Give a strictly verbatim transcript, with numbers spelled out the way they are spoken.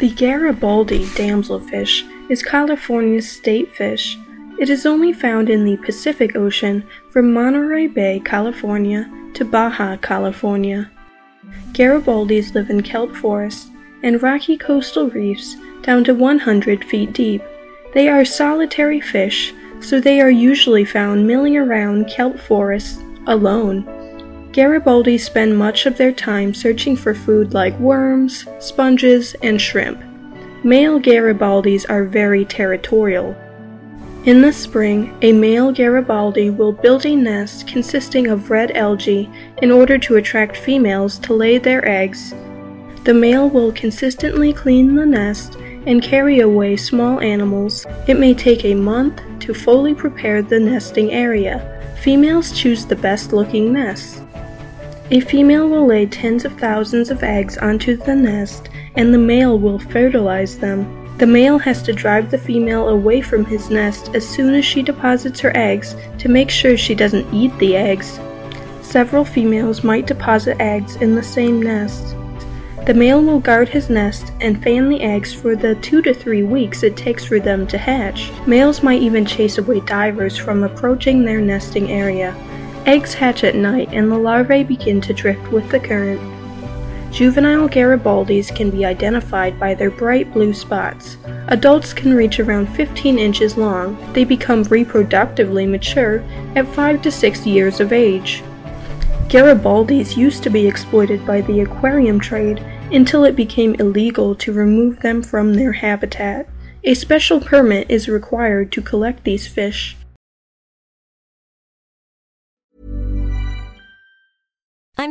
The Garibaldi damselfish is California's state fish. It is only found in the Pacific Ocean from Monterey Bay, California to Baja, California. Garibaldis live in kelp forests and rocky coastal reefs down to one hundred feet deep. They are solitary fish, so they are usually found milling around kelp forests alone. Garibaldi spend much of their time searching for food like worms, sponges, and shrimp. Male Garibaldis are very territorial. In the spring, a male Garibaldi will build a nest consisting of red algae in order to attract females to lay their eggs. The male will consistently clean the nest and carry away small animals. It may take a month to fully prepare the nesting area. Females choose the best-looking nests. A female will lay tens of thousands of eggs onto the nest, and the male will fertilize them. The male has to drive the female away from his nest as soon as she deposits her eggs to make sure she doesn't eat the eggs. Several females might deposit eggs in the same nest. The male will guard his nest and fan the eggs for the two to three weeks it takes for them to hatch. Males might even chase away divers from approaching their nesting area. Eggs hatch at night and the larvae begin to drift with the current. Juvenile Garibaldis can be identified by their bright blue spots. Adults can reach around fifteen inches long. They become reproductively mature at five to six years of age. Garibaldis used to be exploited by the aquarium trade until it became illegal to remove them from their habitat. A special permit is required to collect these fish. I'm